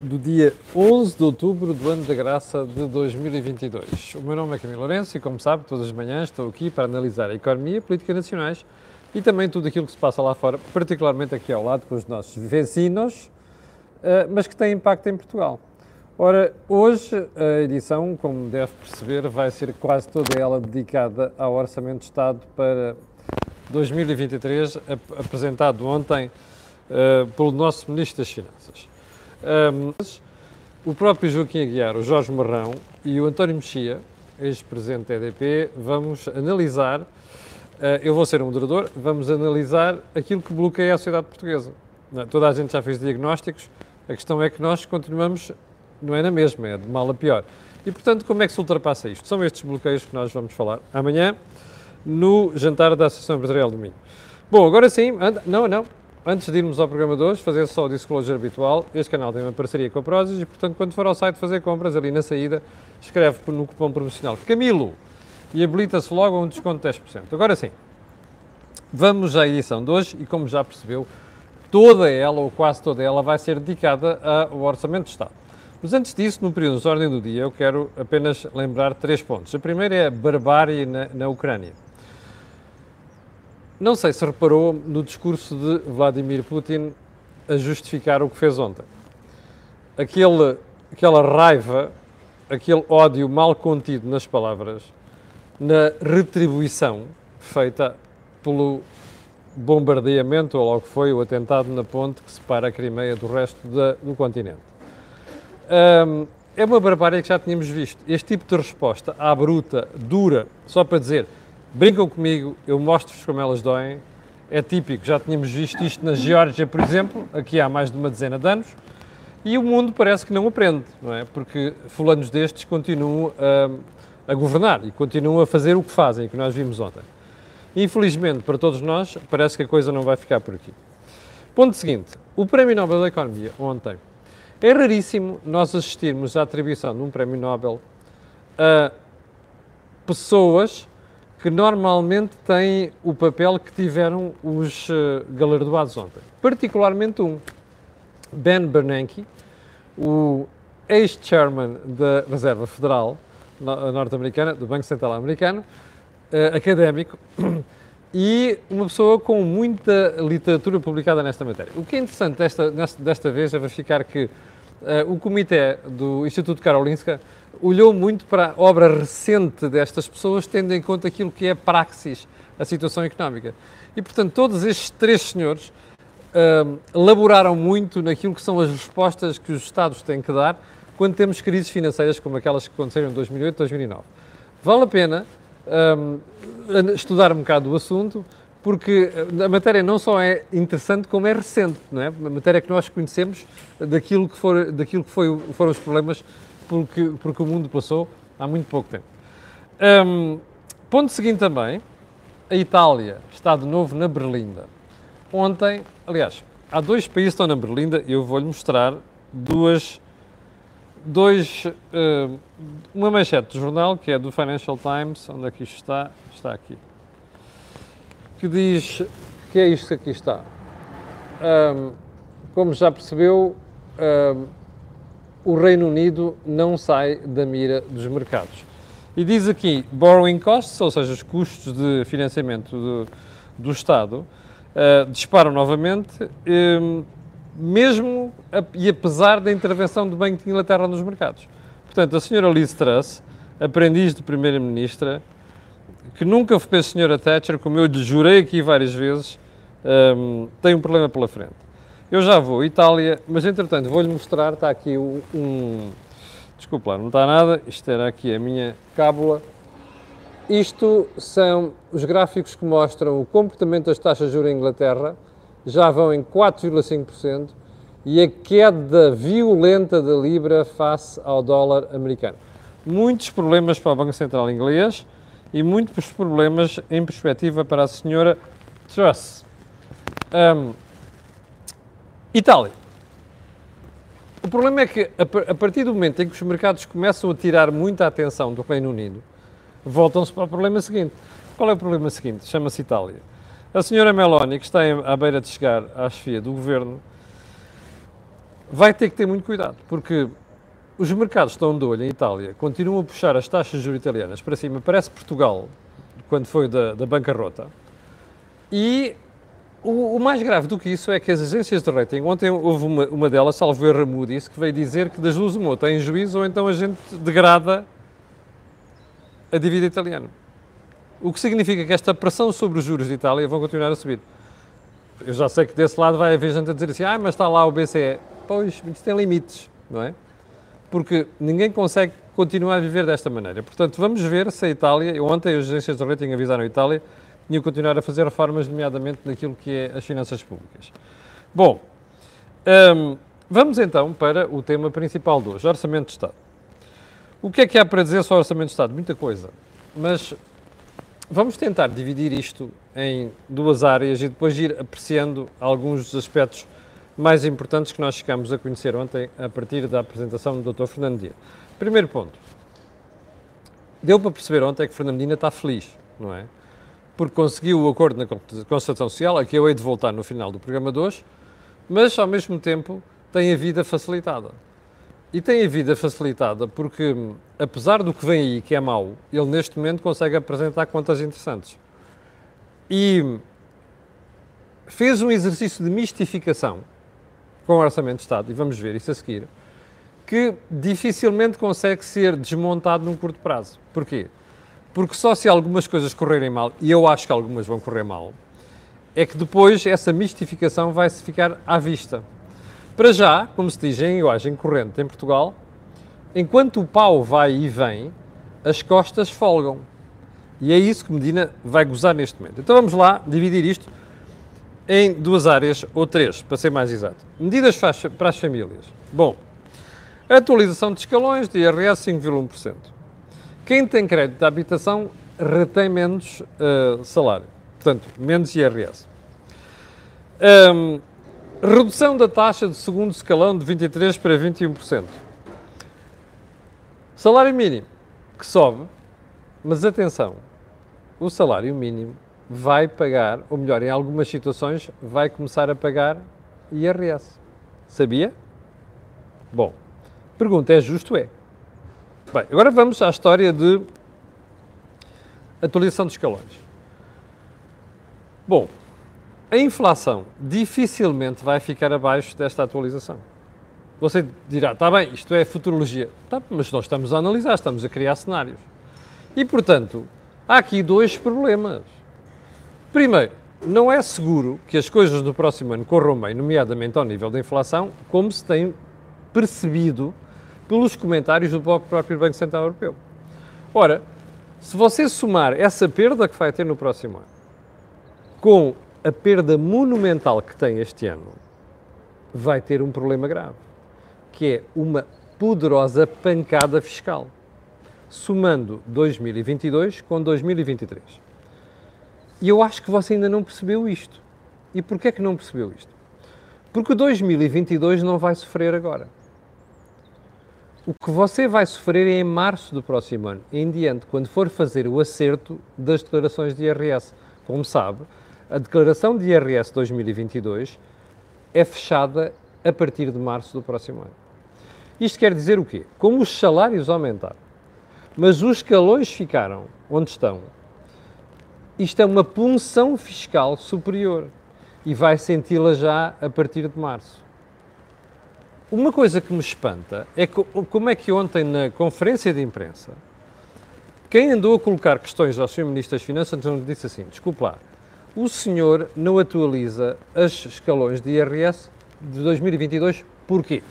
do dia 11 de outubro do ano da graça de 2022. O meu nome é Camilo Lourenço e, como sabe, todas as manhãs estou aqui para analisar a economia, políticas nacionais e também tudo aquilo que se passa lá fora, particularmente aqui ao lado com os nossos vecinos, mas que tem impacto em Portugal. Ora, hoje a edição, como deve perceber, vai ser quase toda ela dedicada ao Orçamento de Estado para 2023, apresentado ontem pelo nosso Ministro das Finanças. O próprio Joaquim Aguiar, o Jorge Marrão e o António Mexia, ex-presidente da EDP, vamos analisar, eu vou ser um moderador, vamos analisar aquilo que bloqueia a sociedade portuguesa. Toda a gente já fez diagnósticos, a questão é que nós continuamos, não é na mesma, é de mal a pior. E, portanto, como é que se ultrapassa isto? São estes bloqueios que nós vamos falar amanhã, no jantar da Associação Brasileira do Minho. Bom, agora sim, antes de irmos ao programa de hoje, fazer só o disclosure habitual. Este canal tem uma parceria com a Prozis e, portanto, quando for ao site fazer compras, ali na saída, escreve no cupom promocional Camilo e habilita-se logo a um desconto de 10%. Agora sim, vamos à edição de hoje e, como já percebeu, toda ela, ou quase toda ela, vai ser dedicada ao Orçamento de Estado. Mas antes disso, no período de ordem do dia, eu quero apenas lembrar três pontos. A primeira é a barbárie na Ucrânia. Não sei se reparou no discurso de Vladimir Putin a justificar o que fez ontem. Aquela raiva, aquele ódio mal contido nas palavras, na retribuição feita pelo bombardeamento, ou logo foi, o atentado na ponte que separa a Crimeia do resto do continente. É uma barbárie que já tínhamos visto. Este tipo de resposta à bruta, dura, só para dizer... Brincam comigo, eu mostro-vos como elas doem, é típico, já tínhamos visto isto na Geórgia, por exemplo, aqui há mais de uma dezena de anos, e o mundo parece que não aprende, não é? Porque fulanos destes continuam a governar e continuam a fazer o que fazem, que nós vimos ontem. Infelizmente, para todos nós, parece que a coisa não vai ficar por aqui. Ponto seguinte, o Prémio Nobel da Economia, ontem. É raríssimo nós assistirmos à atribuição de um Prémio Nobel a pessoas que normalmente têm o papel que tiveram os galardoados ontem. Particularmente Ben Bernanke, o ex-chairman da Reserva Federal norte-americana, do Banco Central americano, académico, e uma pessoa com muita literatura publicada nesta matéria. O que é interessante desta vez é verificar que o comitê do Instituto Karolinska olhou muito para a obra recente destas pessoas, tendo em conta aquilo que é a praxis, a situação económica. E, portanto, todos estes três senhores elaboraram muito naquilo que são as respostas que os Estados têm que dar quando temos crises financeiras como aquelas que aconteceram em 2008, 2009. Vale a pena estudar um bocado o assunto, porque a matéria não só é interessante, como é recente, não é? A matéria que nós conhecemos daquilo que foram os problemas porque o mundo passou há muito pouco tempo. Ponto seguinte também, a Itália está de novo na berlinda. Ontem, aliás, há dois países que estão na berlinda, eu vou-lhe mostrar uma manchete do jornal, que é do Financial Times, onde é que isto está? Está aqui. Que diz, que é isto que aqui está. Como já percebeu, o Reino Unido não sai da mira dos mercados. E diz aqui, borrowing costs, ou seja, os custos de financiamento do Estado, disparam novamente, mesmo e apesar da intervenção do Banco de Inglaterra nos mercados. Portanto, a senhora Liz Truss, aprendiz de Primeira-Ministra, que nunca fez a senhora Thatcher, como eu lhe jurei aqui várias vezes, tem um problema pela frente. Eu já vou à Itália, mas entretanto vou-lhe mostrar, está aqui desculpa lá, não está nada, isto era aqui a minha cábula. Isto são os gráficos que mostram o comportamento das taxas de juros em Inglaterra, já vão em 4,5% e a queda violenta da libra face ao dólar americano. Muitos problemas para o Banco Central inglês e muitos problemas em perspectiva para a senhora Truss. Itália. O problema é que, a partir do momento em que os mercados começam a tirar muita atenção do Reino Unido, voltam-se para o problema seguinte. Qual é o problema seguinte? Chama-se Itália. A senhora Meloni, que está à beira de chegar à chefia do governo, vai ter que ter muito cuidado, porque os mercados estão de olho em Itália, continuam a puxar as taxas de juros italianas para cima, parece Portugal, quando foi da bancarrota, e o mais grave do que isso é que as agências de rating, ontem houve uma delas, salvo erro a Moody's, que veio dizer que das duas uma, tem juízo ou então a gente degrada a dívida italiana. O que significa que esta pressão sobre os juros de Itália vão continuar a subir. Eu já sei que desse lado vai haver gente a dizer assim, ah, mas está lá o BCE. Pois, isto tem limites, não é? Porque ninguém consegue continuar a viver desta maneira. Portanto, vamos ver se a Itália, ontem as agências de rating avisaram a Itália, tinha que continuar a fazer reformas, nomeadamente naquilo que é as finanças públicas. Bom, vamos então para o tema principal de hoje, Orçamento de Estado. O que é que há para dizer sobre Orçamento de Estado? Muita coisa, mas vamos tentar dividir isto em duas áreas e depois ir apreciando alguns dos aspectos mais importantes que nós chegámos a conhecer ontem a partir da apresentação do Dr. Fernando Dias. Primeiro ponto, deu para perceber ontem que Fernando Medina está feliz, não é? Porque conseguiu o acordo na Constituição Social, a que eu hei de voltar no final do programa de hoje, mas ao mesmo tempo tem a vida facilitada. E tem a vida facilitada porque, apesar do que vem aí, que é mau, ele neste momento consegue apresentar contas interessantes. E fez um exercício de mistificação com o Orçamento de Estado, e vamos ver isso a seguir, que dificilmente consegue ser desmontado num curto prazo. Porquê? Porque só se algumas coisas correrem mal, e eu acho que algumas vão correr mal, é que depois essa mistificação vai-se ficar à vista. Para já, como se diz em linguagem corrente em Portugal, enquanto o pau vai e vem, as costas folgam. E é isso que Medina vai gozar neste momento. Então vamos lá dividir isto em duas áreas, ou três, para ser mais exato. Medidas para as famílias. Bom, atualização de escalões de IRS 5,1%. Quem tem crédito de habitação retém menos salário, portanto, menos IRS. Redução da taxa de segundo escalão de 23% para 21%. Salário mínimo, que sobe, mas atenção, o salário mínimo vai pagar, ou melhor, em algumas situações, vai começar a pagar IRS. Sabia? Bom, pergunta, é justo? É. Bem, agora vamos à história de atualização dos escalões. Bom, a inflação dificilmente vai ficar abaixo desta atualização. Você dirá, está bem, isto é futurologia. Tá, mas nós estamos a analisar, estamos a criar cenários. E, portanto, há aqui dois problemas. Primeiro, não é seguro que as coisas no próximo ano corram bem, nomeadamente ao nível da inflação, como se tem percebido pelos comentários do próprio Banco Central Europeu. Ora, se você somar essa perda que vai ter no próximo ano com a perda monumental que tem este ano, vai ter um problema grave, que é uma poderosa pancada fiscal, somando 2022 com 2023. E eu acho que você ainda não percebeu isto. E porquê é que não percebeu isto? Porque 2022 não vai sofrer agora. O que você vai sofrer é em março do próximo ano, em diante, quando for fazer o acerto das declarações de IRS. Como sabe, a declaração de IRS 2022 é fechada a partir de março do próximo ano. Isto quer dizer o quê? Como os salários aumentaram, mas os escalões ficaram onde estão, isto é uma punção fiscal superior e vai senti-la já a partir de março. Uma coisa que me espanta é como é que ontem, na conferência de imprensa, quem andou a colocar questões ao Sr. Ministro das Finanças nos disse assim, desculpe lá, o senhor não atualiza os escalões de IRS de 2022, porquê?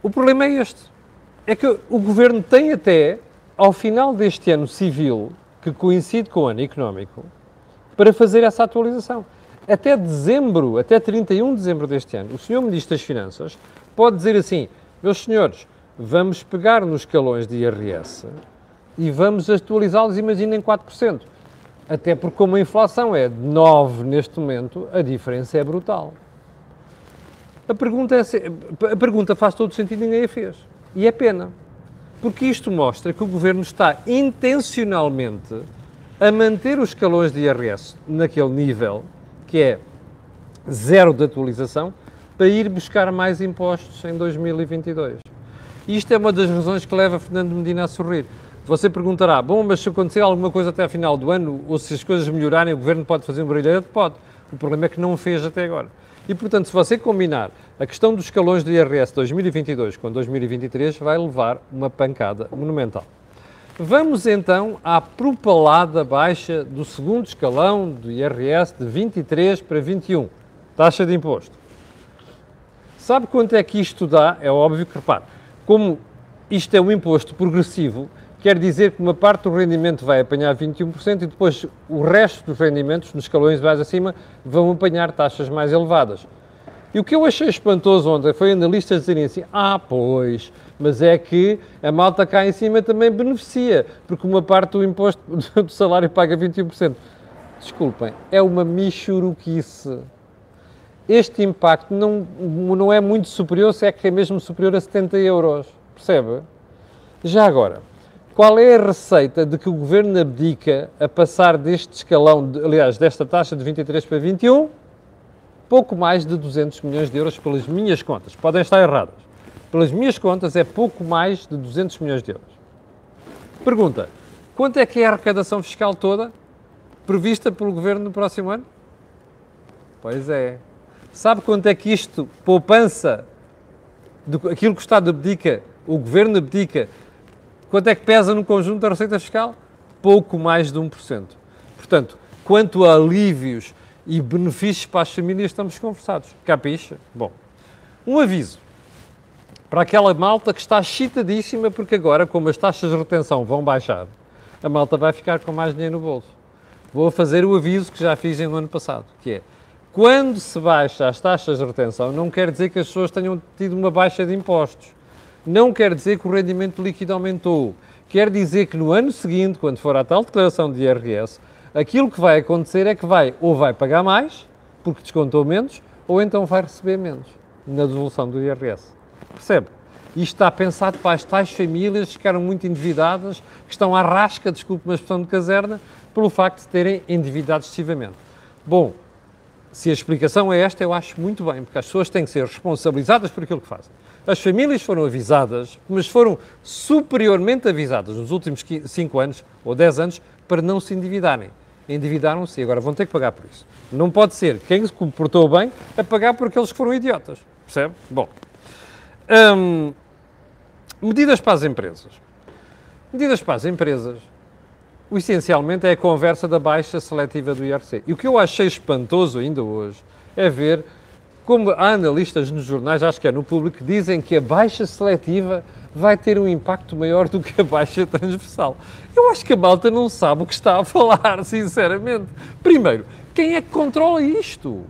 O problema é este, é que o Governo tem até ao final deste ano civil, que coincide com o ano económico, para fazer essa atualização. Até dezembro, até 31 de dezembro deste ano, o Sr. Ministro das Finanças pode dizer assim, meus senhores, vamos pegar nos escalões de IRS e vamos atualizá-los, imaginem, 4%. Até porque como a inflação é de 9% neste momento, a diferença é brutal. A pergunta faz todo sentido e ninguém a fez. E é pena. Porque isto mostra que o Governo está intencionalmente a manter os escalões de IRS naquele nível que é zero de atualização, para ir buscar mais impostos em 2022. E isto é uma das razões que leva Fernando Medina a sorrir. Você perguntará, bom, mas se acontecer alguma coisa até a final do ano, ou se as coisas melhorarem, o Governo pode fazer um brilhante? Pode. O problema é que não fez até agora. E, portanto, se você combinar a questão dos escalões do IRS 2022 com 2023, vai levar uma pancada monumental. Vamos, então, à propalada baixa do segundo escalão do IRS de 23 para 21, taxa de imposto. Sabe quanto é que isto dá? É óbvio que, repare, como isto é um imposto progressivo, quer dizer que uma parte do rendimento vai apanhar 21% e depois o resto dos rendimentos, nos escalões mais acima, vão apanhar taxas mais elevadas. E o que eu achei espantoso ontem foi analistas dizerem assim, ah, pois, mas é que a malta cá em cima também beneficia, porque uma parte do imposto do salário paga 21%. Desculpem, é uma michuruquice. Este impacto não é muito superior, se é que é mesmo superior a 70 euros, percebe? Já agora, qual é a receita de que o Governo abdica a passar deste escalão, desta taxa de 23 para 21? Pouco mais de 200 milhões de euros pelas minhas contas. Podem estar erradas. Pelas minhas contas é pouco mais de 200 milhões de euros. Pergunta, quanto é que é a arrecadação fiscal toda prevista pelo Governo no próximo ano? Pois é. Sabe quanto é que isto poupança, aquilo que o Estado abdica, o Governo abdica, quanto é que pesa no conjunto da receita fiscal? Pouco mais de 1%. Portanto, quanto a alívios e benefícios para as famílias, estamos conversados. Capixa? Bom, um aviso para aquela malta que está excitadíssima, porque agora, como as taxas de retenção vão baixar, a malta vai ficar com mais dinheiro no bolso. Vou fazer o aviso que já fiz no ano passado, que é, quando se baixa as taxas de retenção, não quer dizer que as pessoas tenham tido uma baixa de impostos. Não quer dizer que o rendimento líquido aumentou. Quer dizer que no ano seguinte, quando for à tal declaração de IRS, aquilo que vai acontecer é que ou vai pagar mais, porque descontou menos, ou então vai receber menos na devolução do IRS. Percebe? Isto está pensado para as tais famílias que ficaram muito endividadas, que estão à rasca, desculpe uma expressão de caserna, pelo facto de terem endividado excessivamente. Bom, se a explicação é esta, eu acho muito bem, porque as pessoas têm que ser responsabilizadas por aquilo que fazem. As famílias foram avisadas, mas foram superiormente avisadas nos últimos 5 anos ou 10 anos para não se endividarem. Endividaram-se e agora vão ter que pagar por isso. Não pode ser quem se comportou bem a pagar por aqueles que foram idiotas. Percebe? Bom. Medidas para as empresas. Medidas para as empresas. O essencialmente é a conversa da baixa seletiva do IRC. E o que eu achei espantoso ainda hoje é ver como há analistas nos jornais, acho que é no Público, que dizem que a baixa seletiva vai ter um impacto maior do que a baixa transversal. Eu acho que a malta não sabe o que está a falar, sinceramente. Primeiro, quem é que controla isto?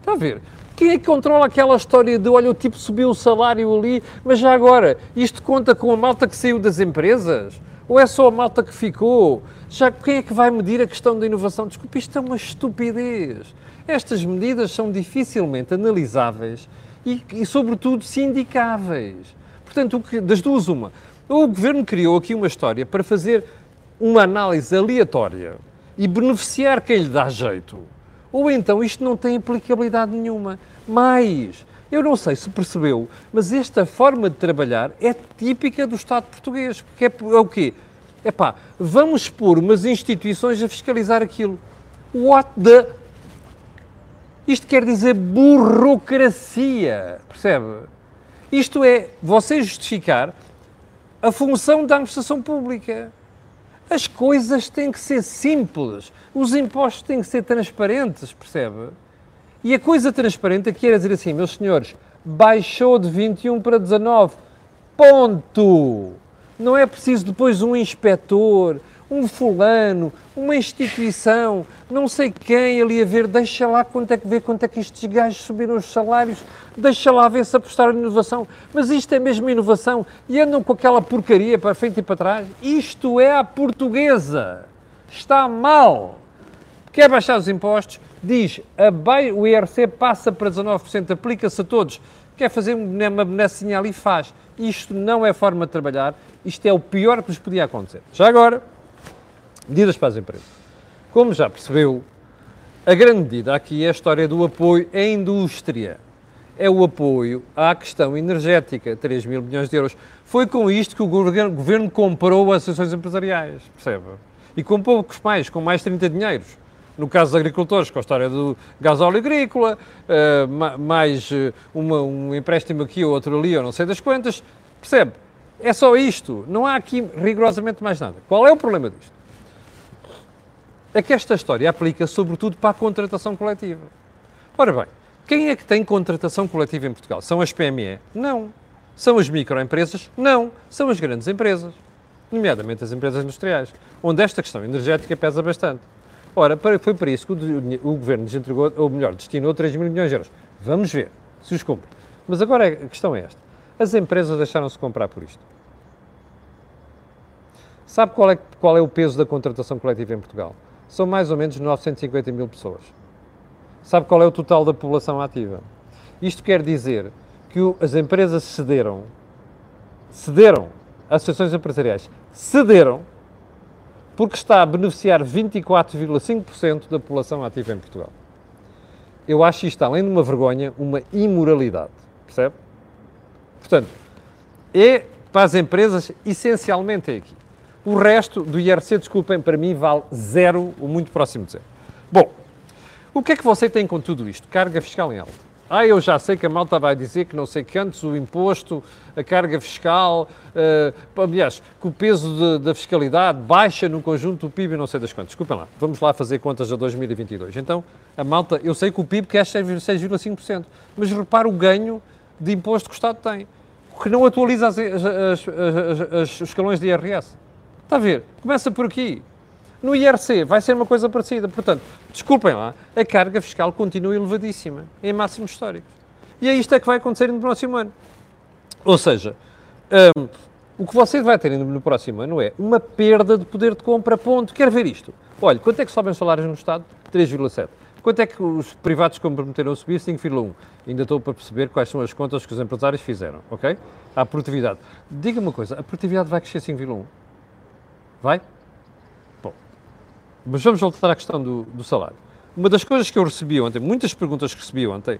Está a ver? Quem é que controla aquela história de, olha, o tipo subiu o salário ali, mas já agora, isto conta com a malta que saiu das empresas? Ou é só a malta que ficou? Já quem é que vai medir a questão da inovação? Desculpe, isto é uma estupidez. Estas medidas são dificilmente analisáveis e sobretudo, sindicáveis. Portanto, das duas, uma. Ou o Governo criou aqui uma história para fazer uma análise aleatória e beneficiar quem lhe dá jeito. Ou então isto não tem aplicabilidade nenhuma. Mas, eu não sei se percebeu, mas esta forma de trabalhar é típica do Estado português. Porque é o quê? Epá, vamos pôr umas instituições a fiscalizar aquilo. What the... Isto quer dizer burocracia, percebe? Isto é você justificar a função da administração pública. As coisas têm que ser simples, os impostos têm que ser transparentes, percebe? E a coisa transparente aqui era dizer assim, meus senhores, baixou de 21 para 19, ponto! Não é preciso depois um inspetor, um fulano, uma instituição, não sei quem ali a ver, deixa lá quanto é que estes gajos subiram os salários, deixa lá ver se apostaram em inovação, mas isto é mesmo inovação e andam com aquela porcaria para frente e para trás. Isto é a portuguesa, está mal. Quer baixar os impostos, diz, o IRC passa para 19%, aplica-se a todos, quer fazer uma benessinha ali, faz. Isto não é forma de trabalhar, isto é o pior que nos podia acontecer. Já agora, medidas para as empresas. Como já percebeu, a grande medida aqui é a história do apoio à indústria. é o apoio à questão energética, 3 mil milhões de euros. Foi com isto que o governo comprou as associações empresariais, percebe? E com poucos mais, com mais 30 dinheiros. No caso dos agricultores, com a história do gasóleo agrícola, mais um empréstimo aqui ou outro ali, ou não sei das quantas, percebe? É só isto, não há aqui rigorosamente mais nada. Qual é o problema disto? É que esta história aplica sobretudo para a contratação coletiva. Ora bem, quem é que tem contratação coletiva em Portugal? São as PME? Não. São as microempresas? Não. São as grandes empresas, nomeadamente as empresas industriais, onde esta questão energética pesa bastante. Ora, foi para isso que o Governo desentregou, ou melhor, destinou 3 mil milhões de euros. Vamos ver se os cumpre. Mas agora a questão é esta. As empresas deixaram-se comprar por isto. Sabe qual é o peso da contratação coletiva em Portugal? São mais ou menos 950 mil pessoas. Sabe qual é o total da população ativa? Isto quer dizer que as empresas cederam, as associações empresariais cederam, porque está a beneficiar 24,5% da população ativa em Portugal. Eu acho isto, além de uma vergonha, uma imoralidade, percebe? Portanto, é para as empresas, essencialmente é aqui. O resto do IRC, desculpem, para mim vale zero, ou muito próximo de zero. Bom, o que é que você tem com tudo isto? Carga fiscal em alta. Eu já sei que a malta vai dizer que não sei que antes o imposto, a carga fiscal, aliás, que o peso da fiscalidade baixa no conjunto do PIB e não sei das quantas. Desculpem lá, vamos lá fazer contas a 2022. Então, a malta, eu sei que o PIB quer 6,5%, mas repara o ganho de imposto que o Estado tem, que não atualiza os escalões de IRS. Está a ver? Começa por aqui. No IRC vai ser uma coisa parecida. Portanto, desculpem lá, a carga fiscal continua elevadíssima, em máximos históricos. E é isto é que vai acontecer no próximo ano. Ou seja, o que você vai ter no próximo ano é uma perda de poder de compra, ponto. Quer ver isto? Olha, quanto é que sobem os salários no Estado? 3,7%. Quanto é que os privados comprometeram a subir? 5,1%. Ainda estou para perceber quais são as contas que os empresários fizeram, ok? À produtividade. Diga-me uma coisa, a produtividade vai crescer 5,1%? Vai? Bom, mas vamos voltar à questão do salário. Uma das coisas que eu recebi ontem, muitas perguntas que recebi ontem,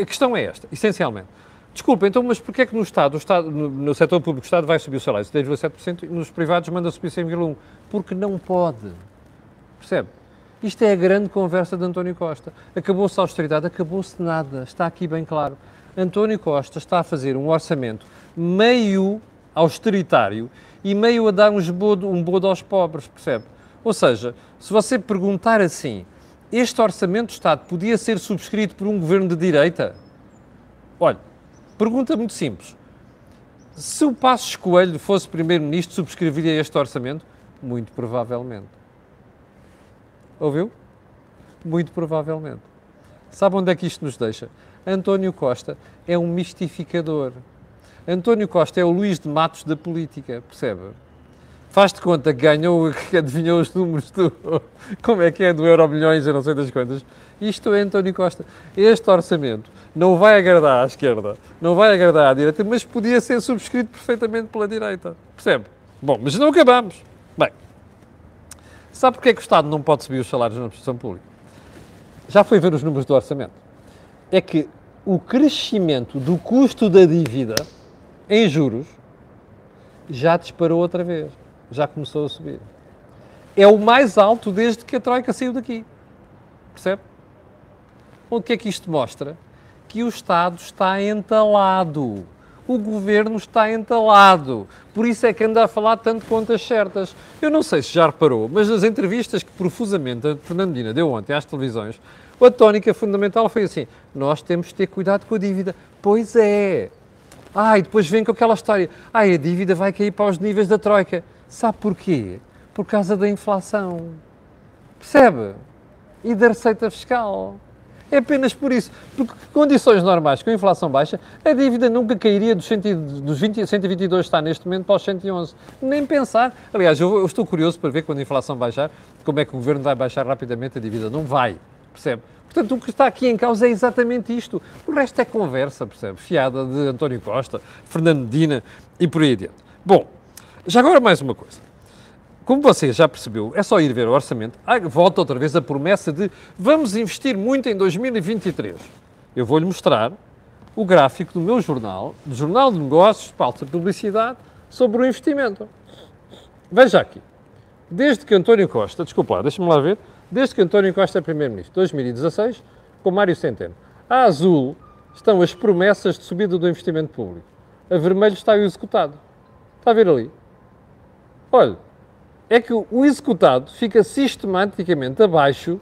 a questão é esta, essencialmente. Desculpa, então, mas porquê é que no setor público o Estado vai subir o salário 10,7% e nos privados manda subir 5,1%? Porque não pode. Percebe? Isto é a grande conversa de António Costa. Acabou-se a austeridade, acabou-se nada. Está aqui bem claro. António Costa está a fazer um orçamento meio austeritário e meio a dar um bodo aos pobres, percebe? Ou seja, se você perguntar assim, este orçamento do Estado podia ser subscrito por um governo de direita? Olha, pergunta muito simples. Se o Passos Coelho fosse primeiro-ministro, subscreveria este orçamento? Muito provavelmente. Ouviu? Muito provavelmente. Sabe onde é que isto nos deixa? António Costa é um mistificador. António Costa é o Luís de Matos da política, percebe? Faz de conta que ganhou, que adivinhou os números do Euromilhões, eu não sei das quantas. Isto é António Costa. Este orçamento não vai agradar à esquerda, não vai agradar à direita, mas podia ser subscrito perfeitamente pela direita, percebe? Bom, mas não acabamos. Bem, sabe porque é que o Estado não pode subir os salários na administração pública? Já foi ver os números do orçamento. É que o crescimento do custo da dívida em juros já disparou outra vez, já começou a subir. É o mais alto desde que a Troika saiu daqui, percebe? O que é que isto mostra? Que o Estado está entalado, o Governo está entalado, por isso é que anda a falar tanto de contas certas. Eu não sei se já reparou, mas nas entrevistas que profusamente a Fernando Medina deu ontem às televisões, a tónica fundamental foi assim, nós temos de ter cuidado com a dívida. Pois é! E depois vem com aquela história. A dívida vai cair para os níveis da Troika. Sabe porquê? Por causa da inflação. Percebe? E da receita fiscal. É apenas por isso. Porque condições normais, com a inflação baixa, a dívida nunca cairia dos 122 que está neste momento para os 111. Nem pensar. Aliás, eu estou curioso para ver quando a inflação baixar, como é que o Governo vai baixar rapidamente a dívida. Não vai. Percebe? Portanto, o que está aqui em causa é exatamente isto. O resto é conversa, percebe? Fiada de António Costa, Fernando Medina e por aí adiante. Bom, já agora mais uma coisa. Como você já percebeu, é só ir ver o orçamento. Volta outra vez a promessa de vamos investir muito em 2023. Eu vou-lhe mostrar o gráfico do meu jornal, do Jornal de Negócios, pauta de publicidade, sobre o investimento. Veja aqui. Desde que António Costa, desculpa lá, deixa-me lá ver, desde que António Costa é Primeiro-Ministro, 2016, com Mário Centeno. A azul estão as promessas de subida do investimento público. A vermelho está o executado. Está a ver ali? Olha, é que o executado fica sistematicamente abaixo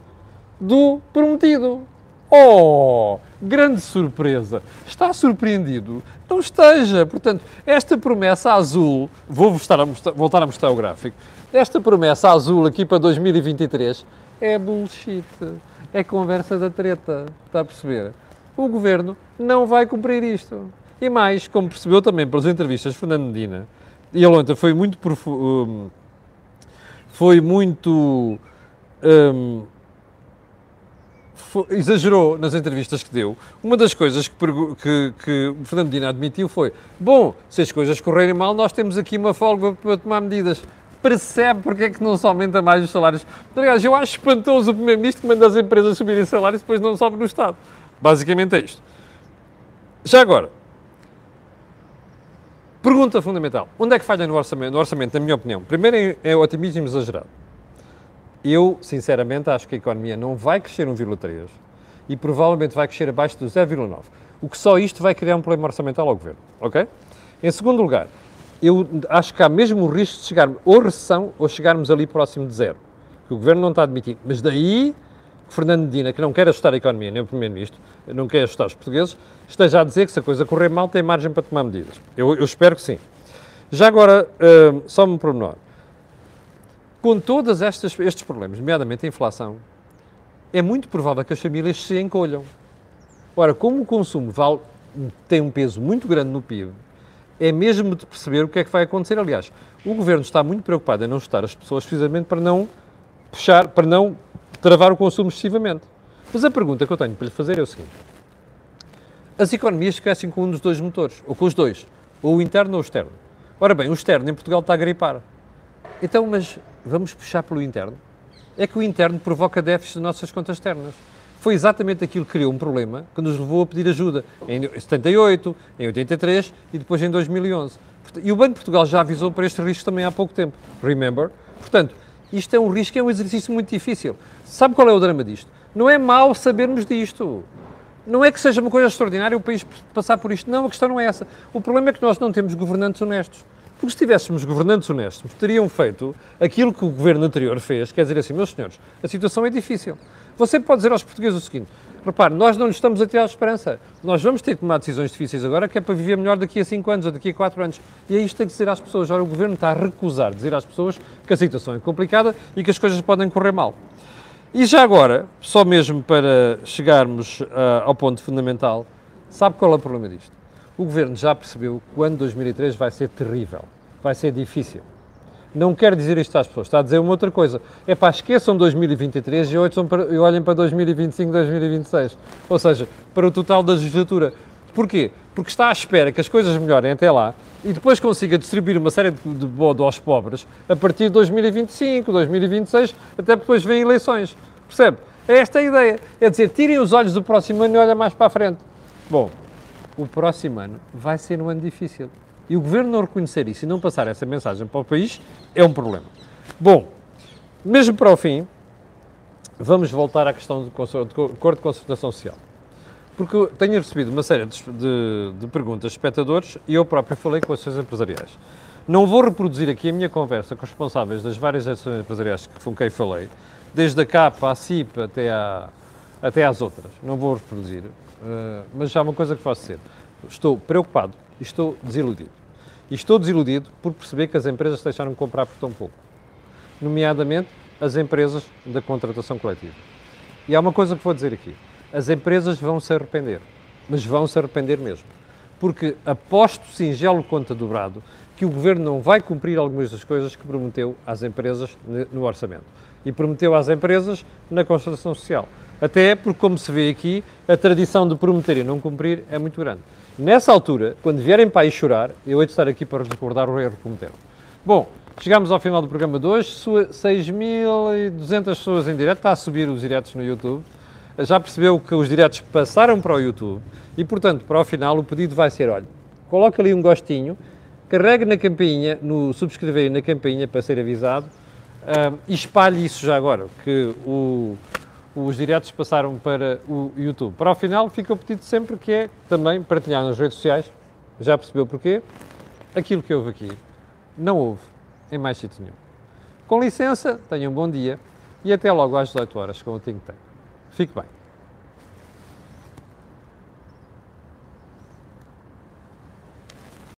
do prometido. Oh, grande surpresa! Está surpreendido? Não esteja! Portanto, esta promessa azul, vou voltar a mostrar o gráfico, esta promessa azul aqui para 2023 é bullshit, é conversa da treta, está a perceber? O Governo não vai cumprir isto. E mais, como percebeu também pelas entrevistas de Fernando Medina, e ele ontem foi muito... exagerou nas entrevistas que deu. Uma das coisas que Fernando Medina admitiu foi: bom, se as coisas correrem mal, nós temos aqui uma folga para tomar medidas. Percebe porque é que não se aumenta mais os salários? Aliás, eu acho espantoso o Primeiro-Ministro que manda as empresas subirem salários e depois não sobe no Estado. Basicamente é isto. Já agora, pergunta fundamental. Onde é que falha no orçamento, na minha opinião? Primeiro é o otimismo exagerado. Eu, sinceramente, acho que a economia não vai crescer 1,3 e provavelmente vai crescer abaixo do 0,9. O que só isto vai criar um problema orçamental ao Governo, ok? Em segundo lugar, eu acho que há mesmo o risco de chegar ou recessão ou chegarmos ali próximo de zero, que o Governo não está admitindo. Mas daí, Fernando Medina, que não quer ajustar a economia, nem o Primeiro-Ministro, não quer ajustar os portugueses, esteja a dizer que se a coisa correr mal tem margem para tomar medidas. Eu espero que sim. Já agora, só um pormenor. Com todos estes problemas, nomeadamente a inflação, é muito provável que as famílias se encolham. Ora, como o consumo tem um peso muito grande no PIB, é mesmo de perceber o que é que vai acontecer. Aliás, o Governo está muito preocupado em não ajustar as pessoas precisamente para não puxar, para não travar o consumo excessivamente. Mas a pergunta que eu tenho para lhe fazer é o seguinte. As economias crescem com um dos dois motores, ou com os dois, ou o interno ou o externo. Ora bem, o externo em Portugal está a gripar. Então, mas vamos puxar pelo interno? É que o interno provoca déficit nas nossas contas externas. Foi exatamente aquilo que criou um problema que nos levou a pedir ajuda em 78, em 83 e depois em 2011. E o Banco de Portugal já avisou para este risco também há pouco tempo. Remember? Portanto, isto é um risco, é um exercício muito difícil. Sabe qual é o drama disto? Não é mau sabermos disto. Não é que seja uma coisa extraordinária o país passar por isto. Não, a questão não é essa. O problema é que nós não temos governantes honestos. Porque se tivéssemos governantes honestos, teriam feito aquilo que o governo anterior fez, quer dizer assim, meus senhores, a situação é difícil. Você pode dizer aos portugueses o seguinte: repare, nós não lhes estamos a tirar a esperança, nós vamos ter que tomar decisões difíceis agora, que é para viver melhor daqui a 5 anos ou daqui a 4 anos. E é isto que tem que dizer às pessoas. Ora, o governo está a recusar dizer às pessoas que a situação é complicada e que as coisas podem correr mal. E já agora, só mesmo para chegarmos ao ponto fundamental, sabe qual é o problema disto? O Governo já percebeu que o ano 2003 vai ser terrível, vai ser difícil. Não quer dizer isto às pessoas, está a dizer uma outra coisa. É pá, esqueçam 2023 e olhem para 2025, 2026. Ou seja, para o total da legislatura. Porquê? Porque está à espera que as coisas melhorem até lá e depois consiga distribuir uma série de bodo aos pobres a partir de 2025, 2026, até depois vêm eleições. Percebe? É esta a ideia. É dizer, tirem os olhos do próximo ano e olhem mais para a frente. Bom, o próximo ano vai ser um ano difícil. E o Governo não reconhecer isso e não passar essa mensagem para o país é um problema. Bom, mesmo para o fim, vamos voltar à questão do acordo de concertação social. Porque tenho recebido uma série de perguntas de espectadores e eu próprio falei com as associações empresariais. Não vou reproduzir aqui a minha conversa com os responsáveis das várias associações empresariais com quem falei, desde a CAP, à CIP, até às outras. Não vou reproduzir. Mas já há uma coisa que posso dizer. Estou preocupado e estou desiludido. E estou desiludido por perceber que as empresas deixaram de comprar por tão pouco. Nomeadamente, as empresas da contratação coletiva. E há uma coisa que vou dizer aqui. As empresas vão se arrepender. Mas vão se arrepender mesmo. Porque aposto singelo conta dobrado que o Governo não vai cumprir algumas das coisas que prometeu às empresas no orçamento. E prometeu às empresas na Constituição Social. Até porque, como se vê aqui, a tradição de prometer e não cumprir é muito grande. Nessa altura, quando vierem para aí chorar, eu hei de estar aqui para recordar o erro que cometeram. Bom, chegamos ao final do programa de hoje. 6.200 pessoas em direto. Está a subir os diretos no YouTube. já percebeu que os diretos passaram para o YouTube e, portanto, para o final o pedido vai ser, olha, coloque ali um gostinho, carregue na campainha, no subscrever na campainha para ser avisado e espalhe isso já agora, que os diretos passaram para o YouTube. Para o final fica o pedido sempre que é também partilhar nas redes sociais, já percebeu porquê? Aquilo que houve aqui não houve em mais sítio nenhum. Com licença, tenham um bom dia e até logo às 18 horas com o Think Tank. Fique bem.